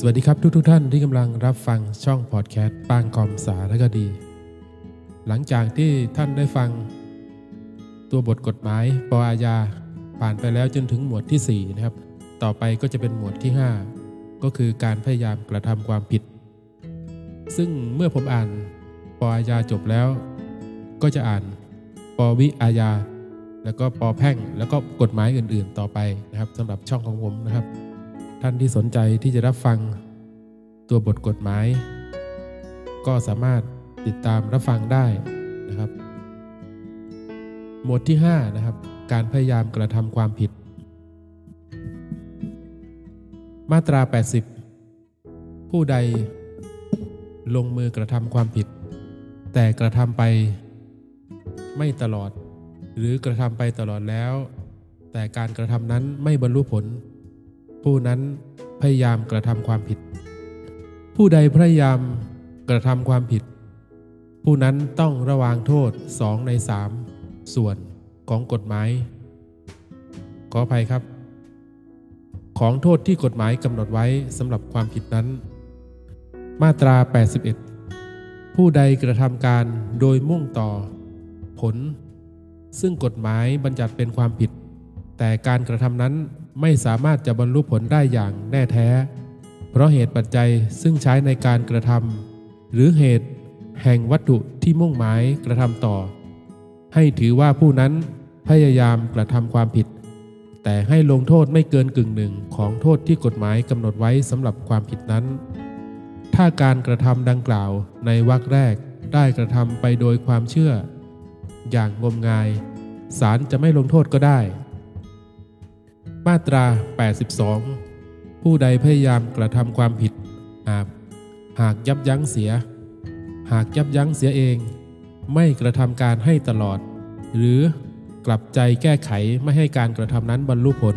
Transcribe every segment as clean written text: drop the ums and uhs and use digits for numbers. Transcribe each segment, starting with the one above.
สวัสดีครับทุกท่านที่กำลังรับฟังช่องพอดแคสต์ปางกอมสารคดีหลังจากที่ท่านได้ฟังตัวบทกฎหมายป.อาญาผ่านไปแล้วจนถึงหมวดที่4นะครับต่อไปก็จะเป็นหมวดที่5ก็คือการพยายามกระทำความผิดซึ่งเมื่อผมอ่านป.อาญาจบแล้วก็จะอ่านป.วิอาญาแล้วก็ป.แพ่งแล้วก็กฎหมายอื่นๆต่อไปนะครับสำหรับช่องของผมนะครับท่านที่สนใจที่จะรับฟังตัวบทกฎหมายก็สามารถติดตามรับฟังได้นะครับหมวดที่5นะครับการพยายามกระทำความผิดมาตรา80ผู้ใดลงมือกระทำความผิดแต่กระทำไปไม่ตลอดหรือกระทำไปตลอดแล้วแต่การกระทำนั้นไม่บรรลุผลผู้นั้นพยายามกระทำความผิดผู้ใดพยายามกระทำความผิดผู้นั้นต้องระวางโทษ2ใน3ส่วนของกฎหมายขออภัยครับของโทษที่กฎหมายกำหนดไว้สำหรับความผิดนั้นมาตรา81ผู้ใดกระทำการโดยมุ่งต่อผลซึ่งกฎหมายบัญญัติเป็นความผิดแต่การกระทำนั้นไม่สามารถจะบรรลุผลได้อย่างแน่แท้เพราะเหตุปัจจัยซึ่งใช้ในการกระทำหรือเหตุแห่งวัตถุที่มุ่งหมายกระทำต่อให้ถือว่าผู้นั้นพยายามกระทำความผิดแต่ให้ลงโทษไม่เกินกึ่งหนึ่งของโทษที่กฎหมายกำหนดไว้สำหรับความผิดนั้นถ้าการกระทำดังกล่าวในวรรคแรกได้กระทำไปโดยความเชื่ออย่างงมงายศาลจะไม่ลงโทษก็ได้มาตรา82ผู้ใดพยายามกระทำความผิดหากยับยั้งเสียเองไม่กระทำการให้ตลอดหรือกลับใจแก้ไขไม่ให้การกระทำนั้นบรรลุผล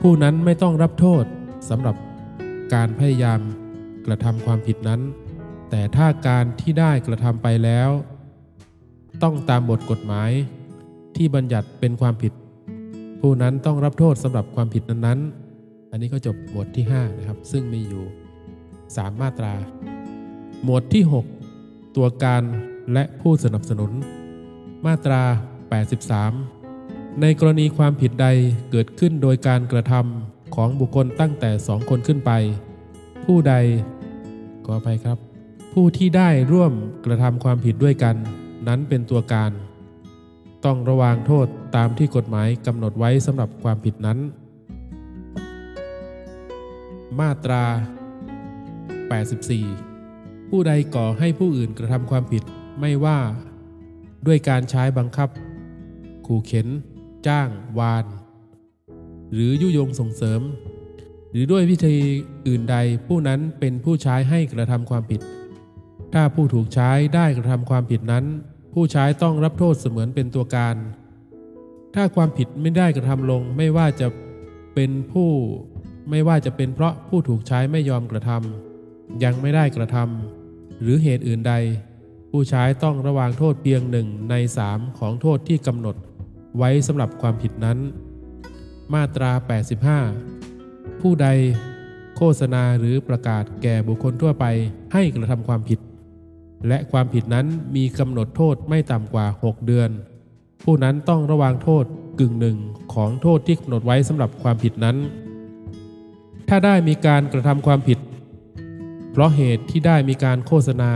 ผู้นั้นไม่ต้องรับโทษสำหรับการพยายามกระทำความผิดนั้นแต่ถ้าการที่ได้กระทำไปแล้วต้องตามบทกฎหมายที่บัญญัติเป็นความผิดผู้นั้นต้องรับโทษสำหรับความผิดนั้นๆอันนี้ก็จบหมวดที่5นะครับซึ่งมีอยู่3มาตราหมวดที่6ตัวการและผู้สนับสนุนมาตรา83ในกรณีความผิดใดเกิดขึ้นโดยการกระทำของบุคคลตั้งแต่2คนขึ้นไปผู้ใดขออภัยครับผู้ที่ได้ร่วมกระทำความผิดด้วยกันนั้นเป็นตัวการต้องระวางโทษตามที่กฎหมายกำหนดไว้สำหรับความผิดนั้นมาตรา84ผู้ใดก่อให้ผู้อื่นกระทำความผิดไม่ว่าด้วยการใช้บังคับขู่เข็นจ้างวานหรือยุยงส่งเสริมหรือด้วยวิธีอื่นใดผู้นั้นเป็นผู้ใช้ให้กระทำความผิดถ้าผู้ถูกใช้ได้กระทำความผิดนั้นผู้ใช้ต้องรับโทษเสมือนเป็นตัวการถ้าความผิดไม่ได้กระทำลงไม่ว่าจะเป็นเพราะผู้ถูกใช้ไม่ยอมกระทำยังไม่ได้กระทำหรือเหตุอื่นใดผู้ใช้ต้องระวางโทษเพียง1ใน3ของโทษที่กำหนดไว้สำหรับความผิดนั้นมาตรา85ผู้ใดโฆษณาหรือประกาศแก่บุคคลทั่วไปให้กระทำความผิดและความผิดนั้นมีกำหนดโทษไม่ต่ำกว่า6เดือนผู้นั้นต้องระวางโทษกึ่งหนึ่งของโทษที่กำหนดไว้สำหรับความผิดนั้นถ้าได้มีการกระทำความผิดเพราะเหตุที่ได้มีการโฆษณา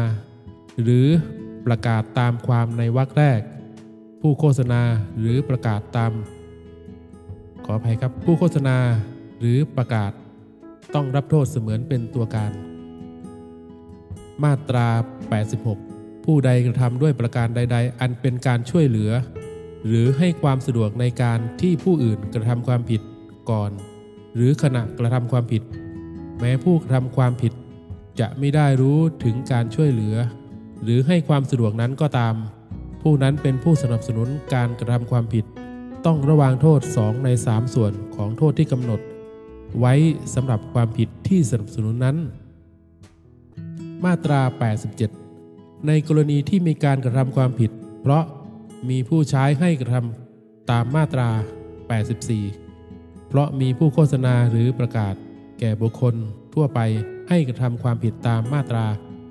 หรือประกาศตามความในวรรคแรกผู้โฆษณาหรือประกาศตามขออภัยครับผู้โฆษณาหรือประกาศต้องรับโทษเสมือนเป็นตัวการมาตรา86ผู้ใดกระทำด้วยประการใดๆอันเป็นการช่วยเหลือหรือให้ความสะดวกในการที่ผู้อื่นกระทำความผิดก่อนหรือขณะกระทำความผิดแม้ผู้กระทำความผิดจะไม่ได้รู้ถึงการช่วยเหลือหรือให้ความสะดวกนั้นก็ตามผู้นั้นเป็นผู้สนับสนุนการกระทำความผิดต้องระวางโทษ2ใน3ส่วนของโทษที่กำหนดไว้สำหรับความผิดที่สนับสนุนนั้นมาตรา87ในกรณีที่มีการกระทำความผิดเพราะมีผู้ใช้ให้กระทำตามมาตรา84เพราะมีผู้โฆษณาหรือประกาศแก่บุคคลทั่วไป ให้กระทำความผิดตามมาตรา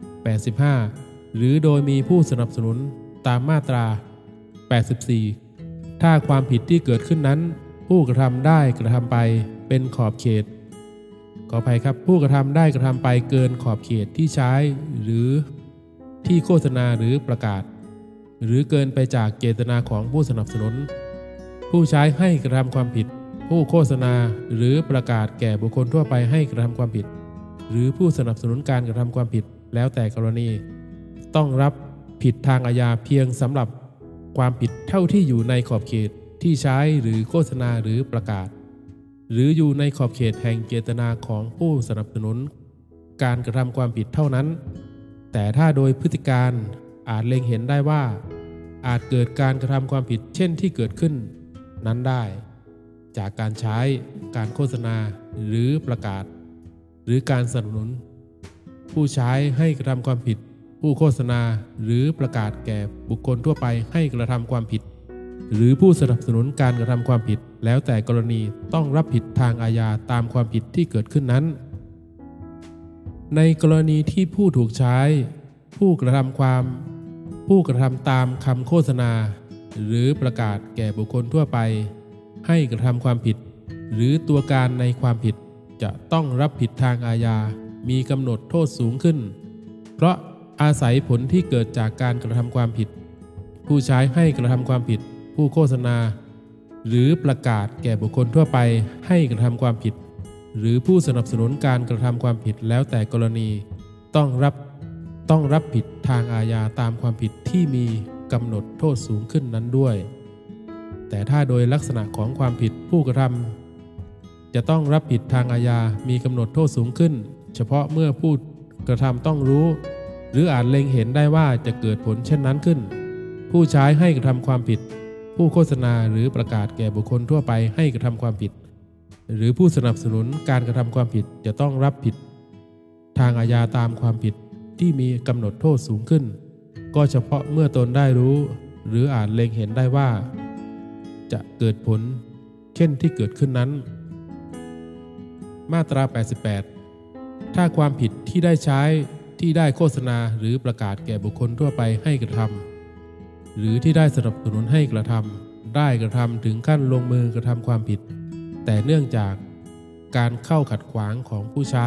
85หรือโดยมีผู้สนับสนุนตามมาตรา84ถ้าความผิดที่เกิดขึ้นนั้นผู้กระทำได้กระทำไปเป็นขอบเขตขออภัยครับผู้กระทำได้กระทำไปเกินขอบเขตที่ใช้หรือที่โฆษณาหรือประกาศหรือเกินไปจากเจตนาของผู้สนับสนุนผู้ใช้ให้กระทำความผิดผู้โฆษณาหรือประกาศแก่บุคคลทั่วไปให้กระทำความผิดหรือผู้สนับสนุนการกระทำความผิดแล้วแต่กรณีต้องรับผิดทางอาญาเพียงสำหรับความผิดเท่าที่อยู่ในขอบเขตที่ใช้หรือโฆษณาหรือประกาศหรืออยู่ในขอบเขตแห่งเจตนาของผู้สนับสนุนการกระทำความผิดเท่านั้นแต่ถ้าโดยพฤติการอาจเล็งเห็นได้ว่าอาจเกิดการกระทำความผิดเช่นที่เกิดขึ้นนั้นได้จากการใช้การโฆษณาหรือประกาศหรือการสนับสนุนผู้ใช้ให้กระทำความผิดผู้โฆษณาหรือประกาศแก่บุคคลทั่วไปให้กระทำความผิดหรือผู้สนับสนุนการกระทำความผิดแล้วแต่กรณีต้องรับผิดทางอาญาตามความผิดที่เกิดขึ้นนั้นในกรณีที่ผู้ถูกใช้ผู้กระทำตามคำโฆษณาหรือประกาศแก่บุคคลทั่วไปให้กระทำความผิดหรือตัวการในความผิดจะต้องรับผิดทางอาญามีกำหนดโทษสูงขึ้นเพราะอาศัยผลที่เกิดจากการกระทำความผิดผู้ใช้ให้กระทำความผิดผู้โฆษณาหรือประกาศแก่บุคคลทั่วไปให้กระทำความผิดหรือผู้สนับสนุนการกระทำความผิดแล้วแต่กรณีต้องรับผิดทางอาญาตามความผิดที่มีกำหนดโทษสูงขึ้นนั้นด้วยแต่ถ้าโดยลักษณะของความผิดผู้กระทำจะต้องรับผิดทางอาญามีกำหนดโทษสูงขึ้นเฉพาะเมื่อผู้กระทำต้องรู้หรืออาจเล็งเห็นได้ว่าจะเกิดผลเช่นนั้นขึ้นผู้ใช้ให้กระทำความผิดผู้โฆษณาหรือประกาศแก่บุคคลทั่วไปให้กระทำความผิดหรือผู้สนับสนุนการกระทำความผิดจะต้องรับผิดทางอาญาตามความผิดที่มีกำหนดโทษสูงขึ้นก็เฉพาะเมื่อตนได้รู้หรืออาจเล็งเห็นได้ว่าจะเกิดผลเช่นที่เกิดขึ้นนั้นมาตรา88ถ้าความผิดที่ได้ใช้ที่ได้โฆษณาหรือประกาศแก่บุคคลทั่วไปให้กระทำหรือที่ได้สนับสนุนให้กระทำได้กระทำถึงขั้นลงมือกระทำความผิดแต่เนื่องจากการเข้าขัดขวางของผู้ใช้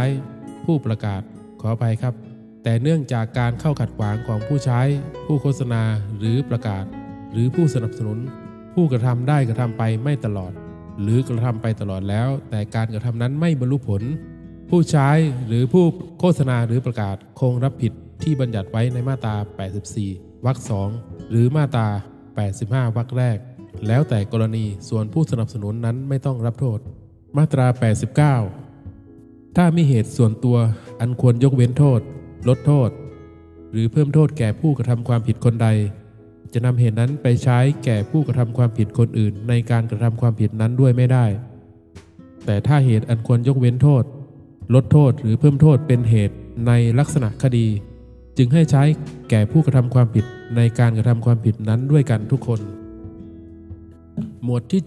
ผู้ประกาศขออภัยครับแต่เนื่องจากการเข้าขัดขวางของผู้ใช้ผู้โฆษณาหรือประกาศหรือผู้สนับสนุนผู้กระทำได้กระทำไปไม่ตลอดหรือกระทำไปตลอดแล้วแต่การกระทำนั้นไม่บรรลุผลผู้ใช้หรือผู้โฆษณาหรือประกาศคงรับผิดที่บัญญัติไว้ในมาตรา84วรรค2หรือมาตรา85วรรคแรกแล้วแต่กรณีส่วนผู้สนับสนุนนั้นไม่ต้องรับโทษมาตรา89ถ้ามีเหตุส่วนตัวอันควรยกเว้นโทษลดโทษหรือเพิ่มโทษแก่ผู้กระทำความผิดคนใดจะนำเหตุนั้นไปใช้แก่ผู้กระทำความผิดคนอื่นในการกระทำความผิดนั้นด้วยไม่ได้แต่ถ้าเหตุอันควรยกเว้นโทษลดโทษหรือเพิ่มโทษเป็นเหตุในลักษณะคดีจึงให้ใช้แก่ผู้กระทำความผิดในการกระทำความผิดนั้นด้วยกันทุกคนหมวดที่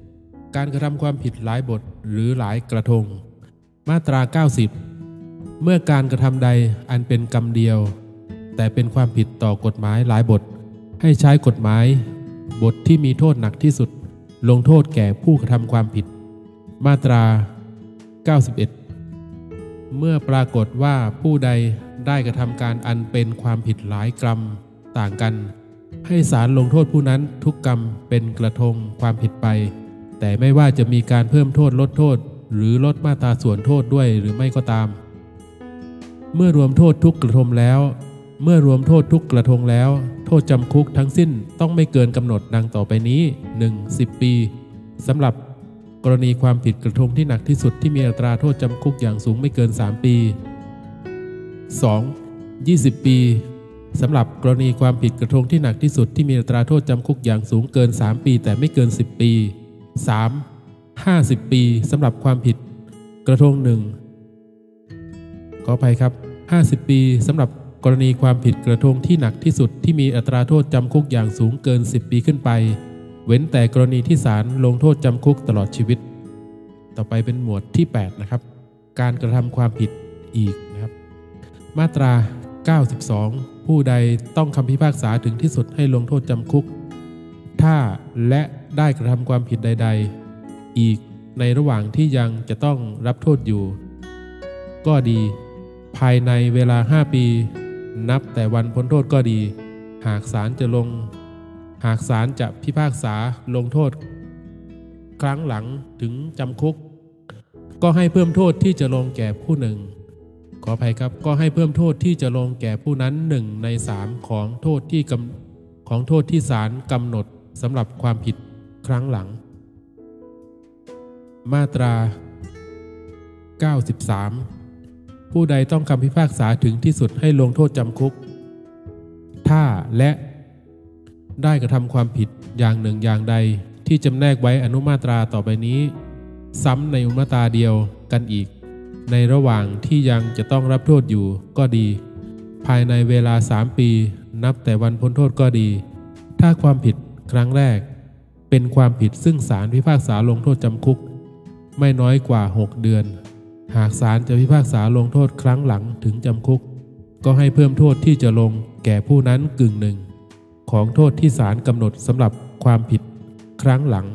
7การกระทำความผิดหลายบทหรือหลายกระทงมาตรา90เมื่อการกระทำใดอันเป็นกรรมเดียวแต่เป็นความผิดต่อกฎหมายหลายบทให้ใช้กฎหมายบทที่มีโทษหนักที่สุดลงโทษแก่ผู้กระทำความผิดมาตรา91เมื่อปรากฏว่าผู้ใดได้กระทำการอันเป็นความผิดหลายกรรมต่างกันให้ศาลลงโทษผู้นั้นทุกกรรมเป็นกระทงความผิดไปแต่ไม่ว่าจะมีการเพิ่มโทษลดโทษหรือลดมาตราส่วนโทษด้วยหรือไม่ก็ตามเมื่อรวมโทษทุกกระทงแล้วโทษจำคุกทั้งสิ้นต้องไม่เกินกำหนดดังต่อไปนี้ 1-10 ปีสำหรับกรณีความผิดกระทงที่หนักที่สุดที่มีอัตราโทษจำคุกอย่างสูงไม่เกิน3ปี 2. 20 ปีสำหรับกรณีความผิดกระทงที่หนักที่สุดที่มีอัตราโทษจำคุกอย่างสูงเกิน3ปีแต่ไม่เกิน10ปี 3. 50 ปีสำหรับความผิดกระทง1ขออภัยครับ50ปีสำหรับกรณีความผิดกระทงที่หนักที่สุดที่มีอัตราโทษจำคุกอย่างสูงเกิน10ปีขึ้นไปเว้นแต่กรณีที่ศาลลงโทษจำคุกตลอดชีวิตต่อไปเป็นหมวดที่8นะครับการกระทำความผิด อีกนะครับมาตรา92ผู้ใดต้องคำพิพากษาถึงที่สุดให้ลงโทษจำคุกถ้าและได้กระทำความผิดใดๆอีกในระหว่างที่ยังจะต้องรับโทษอยู่ก็ดีภายในเวลา5ปีนับแต่วันพ้นโทษก็ดีหากศาลจะพิพากษาลงโทษครั้งหลังถึงจำคุกก็ให้เพิ่มโทษที่จะลงแก่ผู้หนึ่งขออภัยครับก็ให้เพิ่มโทษที่จะลงแก่ผู้นั้น1ใน3ของโทษที่ศาลกำหนดสำหรับความผิดครั้งหลังมาตรา93ผู้ใดต้องคำพิพากษาถึงที่สุดให้ลงโทษจำคุกถ้าและได้กระทำความผิดอย่างหนึ่งอย่างใดที่จำแนกไว้อนุมาตราต่อไปนี้ซ้ำในอนุมาตราเดียวกันอีกในระหว่างที่ยังจะต้องรับโทษอยู่ก็ดีภายในเวลา3ปีนับแต่วันพ้นโทษก็ดีถ้าความผิดครั้งแรกเป็นความผิดซึ่งศาลพิพากษาลงโทษจำคุกไม่น้อยกว่า6เดือนหากศาลจะพิพากษาลงโทษครั้งหลังถึงจำคุกก็ให้เพิ่มโทษที่จะลงแก่ผู้นั้นกึ่งหนึ่งของโทษที่ศาลกำหนดสำหรับความผิดครั้งหลัง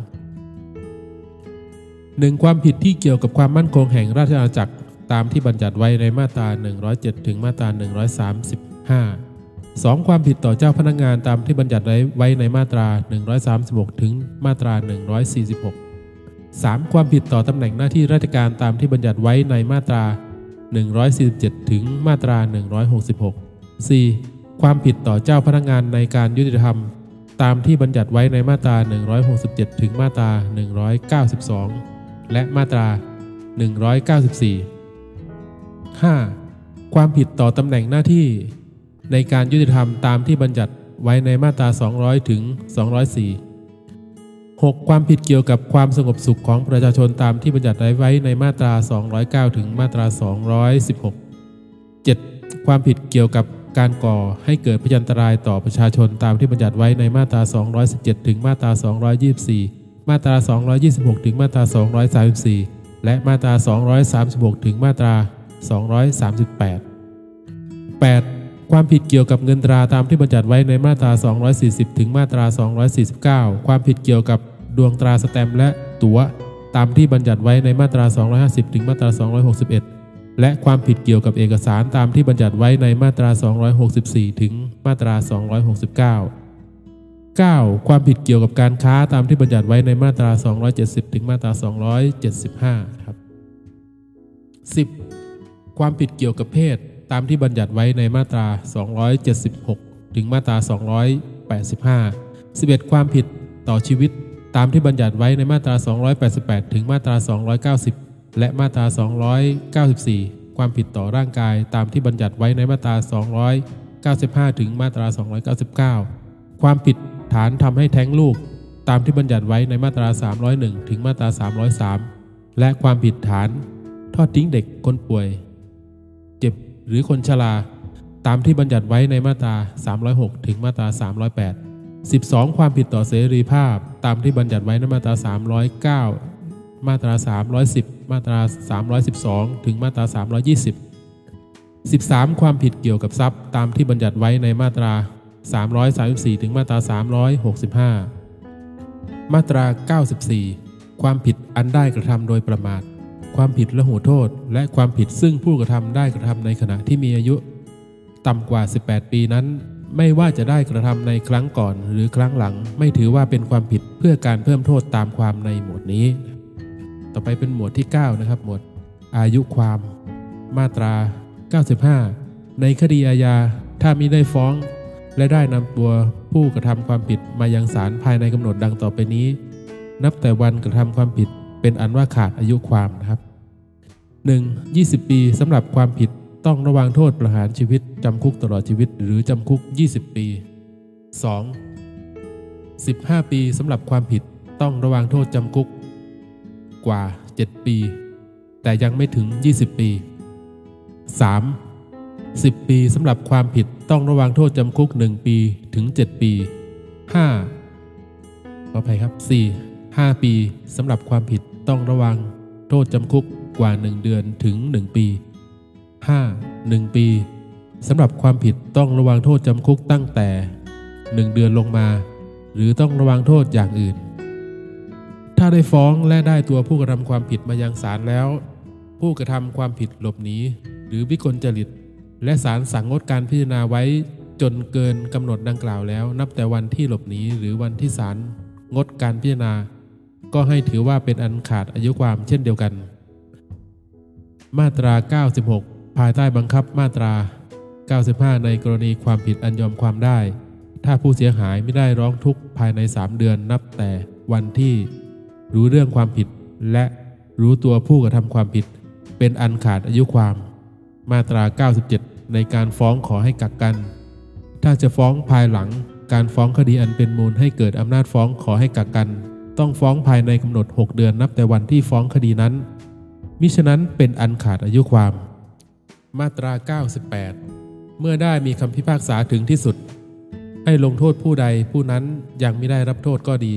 1ความผิดที่เกี่ยวกับความมั่นคงแห่งราชอาณาจักรตามที่บัญญัติไว้ในมาตรา107ถึงมาตรา135 2ความผิดต่อเจ้าพนักงานตามที่บัญญัติไว้ในมาตรา136ถึงมาตรา146 3ความผิดต่อตำแหน่งหน้าที่ราชการตามที่บัญญัติไว้ในมาตรา147ถึงมาตรา166 4ความผิดต่อเจ้าพนักงานในการยุติธรรมตามที่บัญญัติไว้ในมาตรา167ถึงมาตรา192และมาตรา194 5ความผิดต่อตำแหน่งหน้าที่ในการยุติธรรมตามที่บัญญัติไว้ในมาตรา200ถึง204 6ความผิดเกี่ยวกับความสงบสุขของประชาชนตามที่บัญญัติไว้ในมาตรา209ถึงมาตรา216 7ความผิดเกี่ยวกับการก่อให้เกิดพยันตรายต่อประชาชนตามที่บัญญัติไว้ในมาตรา217ถึงมาตรา224มาตรา226ถึงมาตรา234และมาตรา236ถึงมาตรา238 8ความผิดเกี่ยวกับเงินตราตามที่บัญญัติไว้ในมาตรา240ถึงมาตรา249ความผิดเกี่ยวกับดวงตราสแตมป์และตั๋วตามที่บัญญัติไว้ในมาตรา250ถึงมาตรา261และความผิดเกี่ยวกับเอกสารตามที่บัญญัติไว้ในมาตรา264ถึงมาตรา2699ความผิดเกี่ยวกับการค้าตามที่บัญญัติไว้ในมาตรา270ถึงมาตรา275ครับ10ความผิดเกี่ยวกับเพศตามที่บัญญัติไว้ในมาตรา276ถึงมาตรา285 11ความผิดต่อชีวิตตามที่บัญญัติไว้ในมาตรา288ถึงมาตรา290และมาตรา294ความผิดต่อร่างกายตามที่บัญญัติไว้ในมาตรา295ถึงมาตรา299ความผิดฐานทำให้แท้งลูกตามที่บัญญัติไว้ในมาตรา301ถึงมาตรา303และความผิดฐานทอดทิ้งเด็กคนป่วยเจ็บหรือคนชราตามที่บัญญัติไว้ในมาตรา306ถึงมาตรา308 12ความผิดต่อเสรีภาพตามที่บัญญัติไว้ในมาตรา309มาตรา310มาตรา312ถึงมาตรา320 13ความผิดเกี่ยวกับทรัพย์ตามที่บัญญัติไว้ในมาตรา334ถึงมาตรา365มาตรา94ความผิดอันได้กระทำโดยประมาทความผิดละหูโทษและความผิดซึ่งผู้กระทำได้กระทำในขณะที่มีอายุต่ำกว่า18ปีนั้นไม่ว่าจะได้กระทำในครั้งก่อนหรือครั้งหลังไม่ถือว่าเป็นความผิดเพื่อการเพิ่มโทษตามความในหมวดนี้ต่อไปเป็นหมวดที่9นะครับหมวดอายุความมาตรา95ในคดีอาญาถ้ามิได้ฟ้องและได้นำตัวผู้กระทำความผิดมายังศาลภายในกำหนดดังต่อไปนี้นับแต่วันกระทำความผิดเป็นอันว่าขาดอายุความนะครับ 1. 20 ปีสำหรับความผิดต้องระวังโทษประหารชีวิตจำคุกตลอดชีวิตหรือจำคุก20 ปี 2. 15 ปีสำหรับความผิดต้องระวังโทษจำคุกกว่า7 ปีแต่ยังไม่ถึง20 ปี 3.10 ปีสำหรับความผิดต้องระวังโทษจำคุก1ปีถึง7ปี4 5 ปีสำหรับความผิดต้องระวังโทษจำคุกกว่า1เดือนถึง1ปี 5. 1 ปีสำหรับความผิดต้องระวังโทษจำคุกตั้งแต่1เดือนลงมาหรือต้องระวังโทษอย่างอื่นถ้าได้ฟ้องและได้ตัวผู้กระทำความผิดมายังศาลแล้วผู้กระทำความผิดหลบหนีหรือวิกลจริตและศาลสั่งงดการพิจารณาไว้จนเกินกำหนดดังกล่าวแล้วนับแต่วันที่หลบหนีหรือวันที่ศาลงดการพิจารณาก็ให้ถือว่าเป็นอันขาดอายุความเช่นเดียวกันมาตรา96ภายใต้บังคับมาตรา95ในกรณีความผิดอันยอมความได้ถ้าผู้เสียหายไม่ได้ร้องทุกข์ภายใน3เดือนนับแต่วันที่รู้เรื่องความผิดและรู้ตัวผู้กระทำความผิดเป็นอันขาดอายุความมาตรา97ในการฟ้องขอให้กักกันถ้าจะฟ้องภายหลังการฟ้องคดีอันเป็นมูลให้เกิดอำนาจฟ้องขอให้กักกันต้องฟ้องภายในกำหนด6เดือนนับแต่วันที่ฟ้องคดีนั้นมิฉะนั้นเป็นอันขาดอายุความมาตรา98เมื่อได้มีคำพิพากษาถึงที่สุดให้ลงโทษผู้ใดผู้นั้นยังไม่ได้รับโทษก็ดี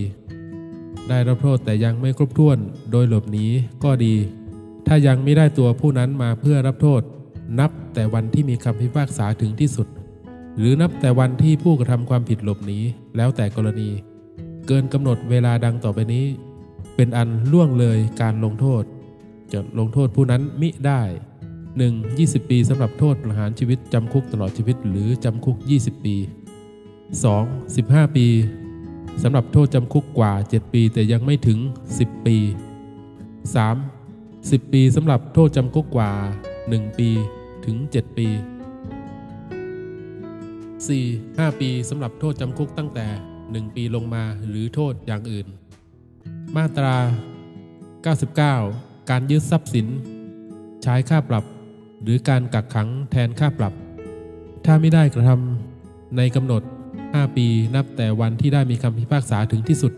ได้รับโทษแต่ยังไม่ครบถ้วนโดยหลบหนีก็ดีถ้ายังไม่ได้ตัวผู้นั้นมาเพื่อรับโทษนับแต่วันที่มีคำพิพากษาถึงที่สุดหรือนับแต่วันที่ผู้กระทำความผิดหลบหนีแล้วแต่กรณีเกินกำหนดเวลาดังต่อไปนี้เป็นอันล่วงเลยการลงโทษจะลงโทษผู้นั้นมิได้ 1. 20 ปีสำหรับโทษประหารชีวิตจำคุกตลอดชีวิตหรือจำคุก20 ปี 2. 15 ปีสำหรับโทษจำคุกกว่า7ปีแต่ยังไม่ถึง10ปี 3. 10 ปีสำหรับโทษจำคุกกว่า1ปีถึง7ปี 4. 5 ปีสำหรับโทษจำคุกตั้งแต่1ปีลงมาหรือโทษอย่างอื่นมาตรา99การยึดทรัพย์สินใช้ค่าปรับหรือการกักขังแทนค่าปรับถ้าไม่ได้กระทำในกำหนด5ปีนับแต่วันที่ได้มีคำพิพากษาถึงที่สุด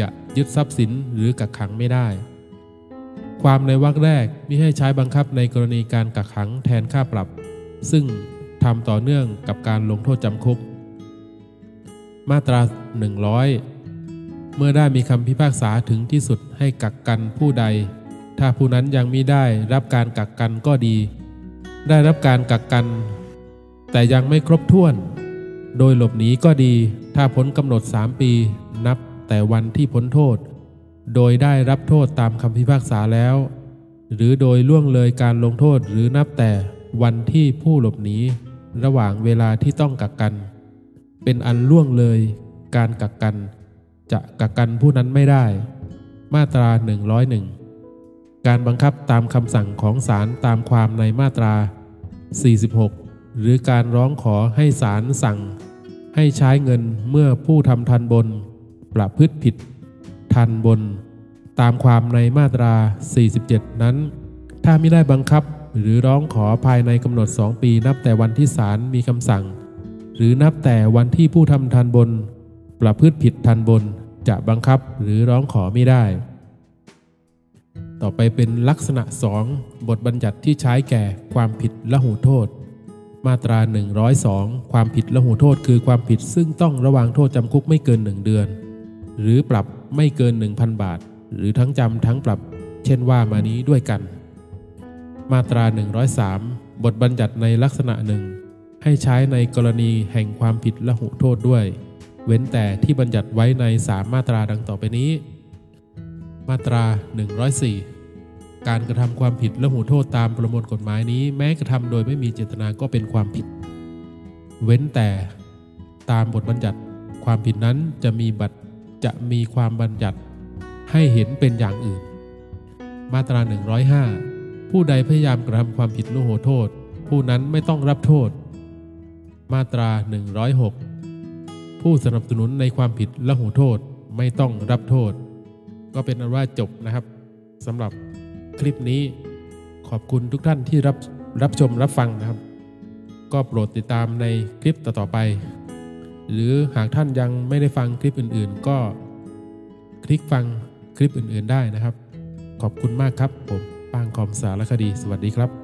จะยึดทรัพย์สินหรือกักขังไม่ได้ความในวรรคแรกมิให้ใช้บังคับในกรณีการกักขังแทนค่าปรับซึ่งทำต่อเนื่องกับการลงโทษจำคุกมาตรา100เมื่อได้มีคำพิพากษาถึงที่สุดให้กักกันผู้ใดถ้าผู้นั้นยังมิได้รับการกักกันก็ดีได้รับการกักกันแต่ยังไม่ครบถ้วนโดยหลบหนีก็ดีถ้าพ้นกำหนด3ปีนับแต่วันที่พ้นโทษโดยได้รับโทษตามคำพิพากษาแล้วหรือโดยล่วงเลยการลงโทษหรือนับแต่วันที่ผู้หลบหนีระหว่างเวลาที่ต้องกักกันเป็นอันล่วงเลยการกักกันจะกักกันผู้นั้นไม่ได้มาตรา101การบังคับตามคำสั่งของศาลตามความในมาตรา46หรือการร้องขอให้ศาลสั่งให้ใช้เงินเมื่อผู้ทำทันบนประพฤติผิดทันบนตามความในมาตรา47นั้นถ้าไม่ได้บังคับหรือร้องขอภายในกำหนด2ปีนับแต่วันที่ศาลมีคำสั่งหรือนับแต่วันที่ผู้ทำทันบนประพฤติผิดทันบนจะบังคับหรือร้องขอไม่ได้ต่อไปเป็นลักษณะ2บทบัญญัติที่ใช้แก่ความผิดละหูโทษมาตรา102ความผิดละหูโทษคือความผิดซึ่งต้องระวางโทษจำคุกไม่เกิน1เดือนหรือปรับไม่เกิน 1,000 บาทหรือทั้งจำทั้งปรับเช่นว่ามานี้ด้วยกันมาตรา103บทบัญญัติในลักษณะ1ให้ใช้ในกรณีแห่งความผิดละหุโทษด้วยเว้นแต่ที่บัญญัติไว้ใน3มาตราดังต่อไปนี้มาตรา104การกระทำความผิดละหุโทษตามประมวลกฎหมายนี้แม้กระทำโดยไม่มีเจตนาก็เป็นความผิดเว้นแต่ตามบทบัญญัติความผิดนั้นจะมีความบัญญัติให้เห็นเป็นอย่างอื่นมาตรา105ผู้ใดพยายามกระทำความผิดละหุโทษผู้นั้นไม่ต้องรับโทษมาตรา106ผู้สนับสนุนในความผิดละหูโทษไม่ต้องรับโทษก็เป็นอันว่าจบนะครับสำหรับคลิปนี้ขอบคุณทุกท่านที่รับชมรับฟังนะครับก็โปรดติดตามในคลิปต่อๆไปหรือหากท่านยังไม่ได้ฟังคลิปอื่นๆก็คลิกฟังคลิปอื่นๆได้นะครับขอบคุณมากครับผมปางคอมสารคดีสวัสดีครับ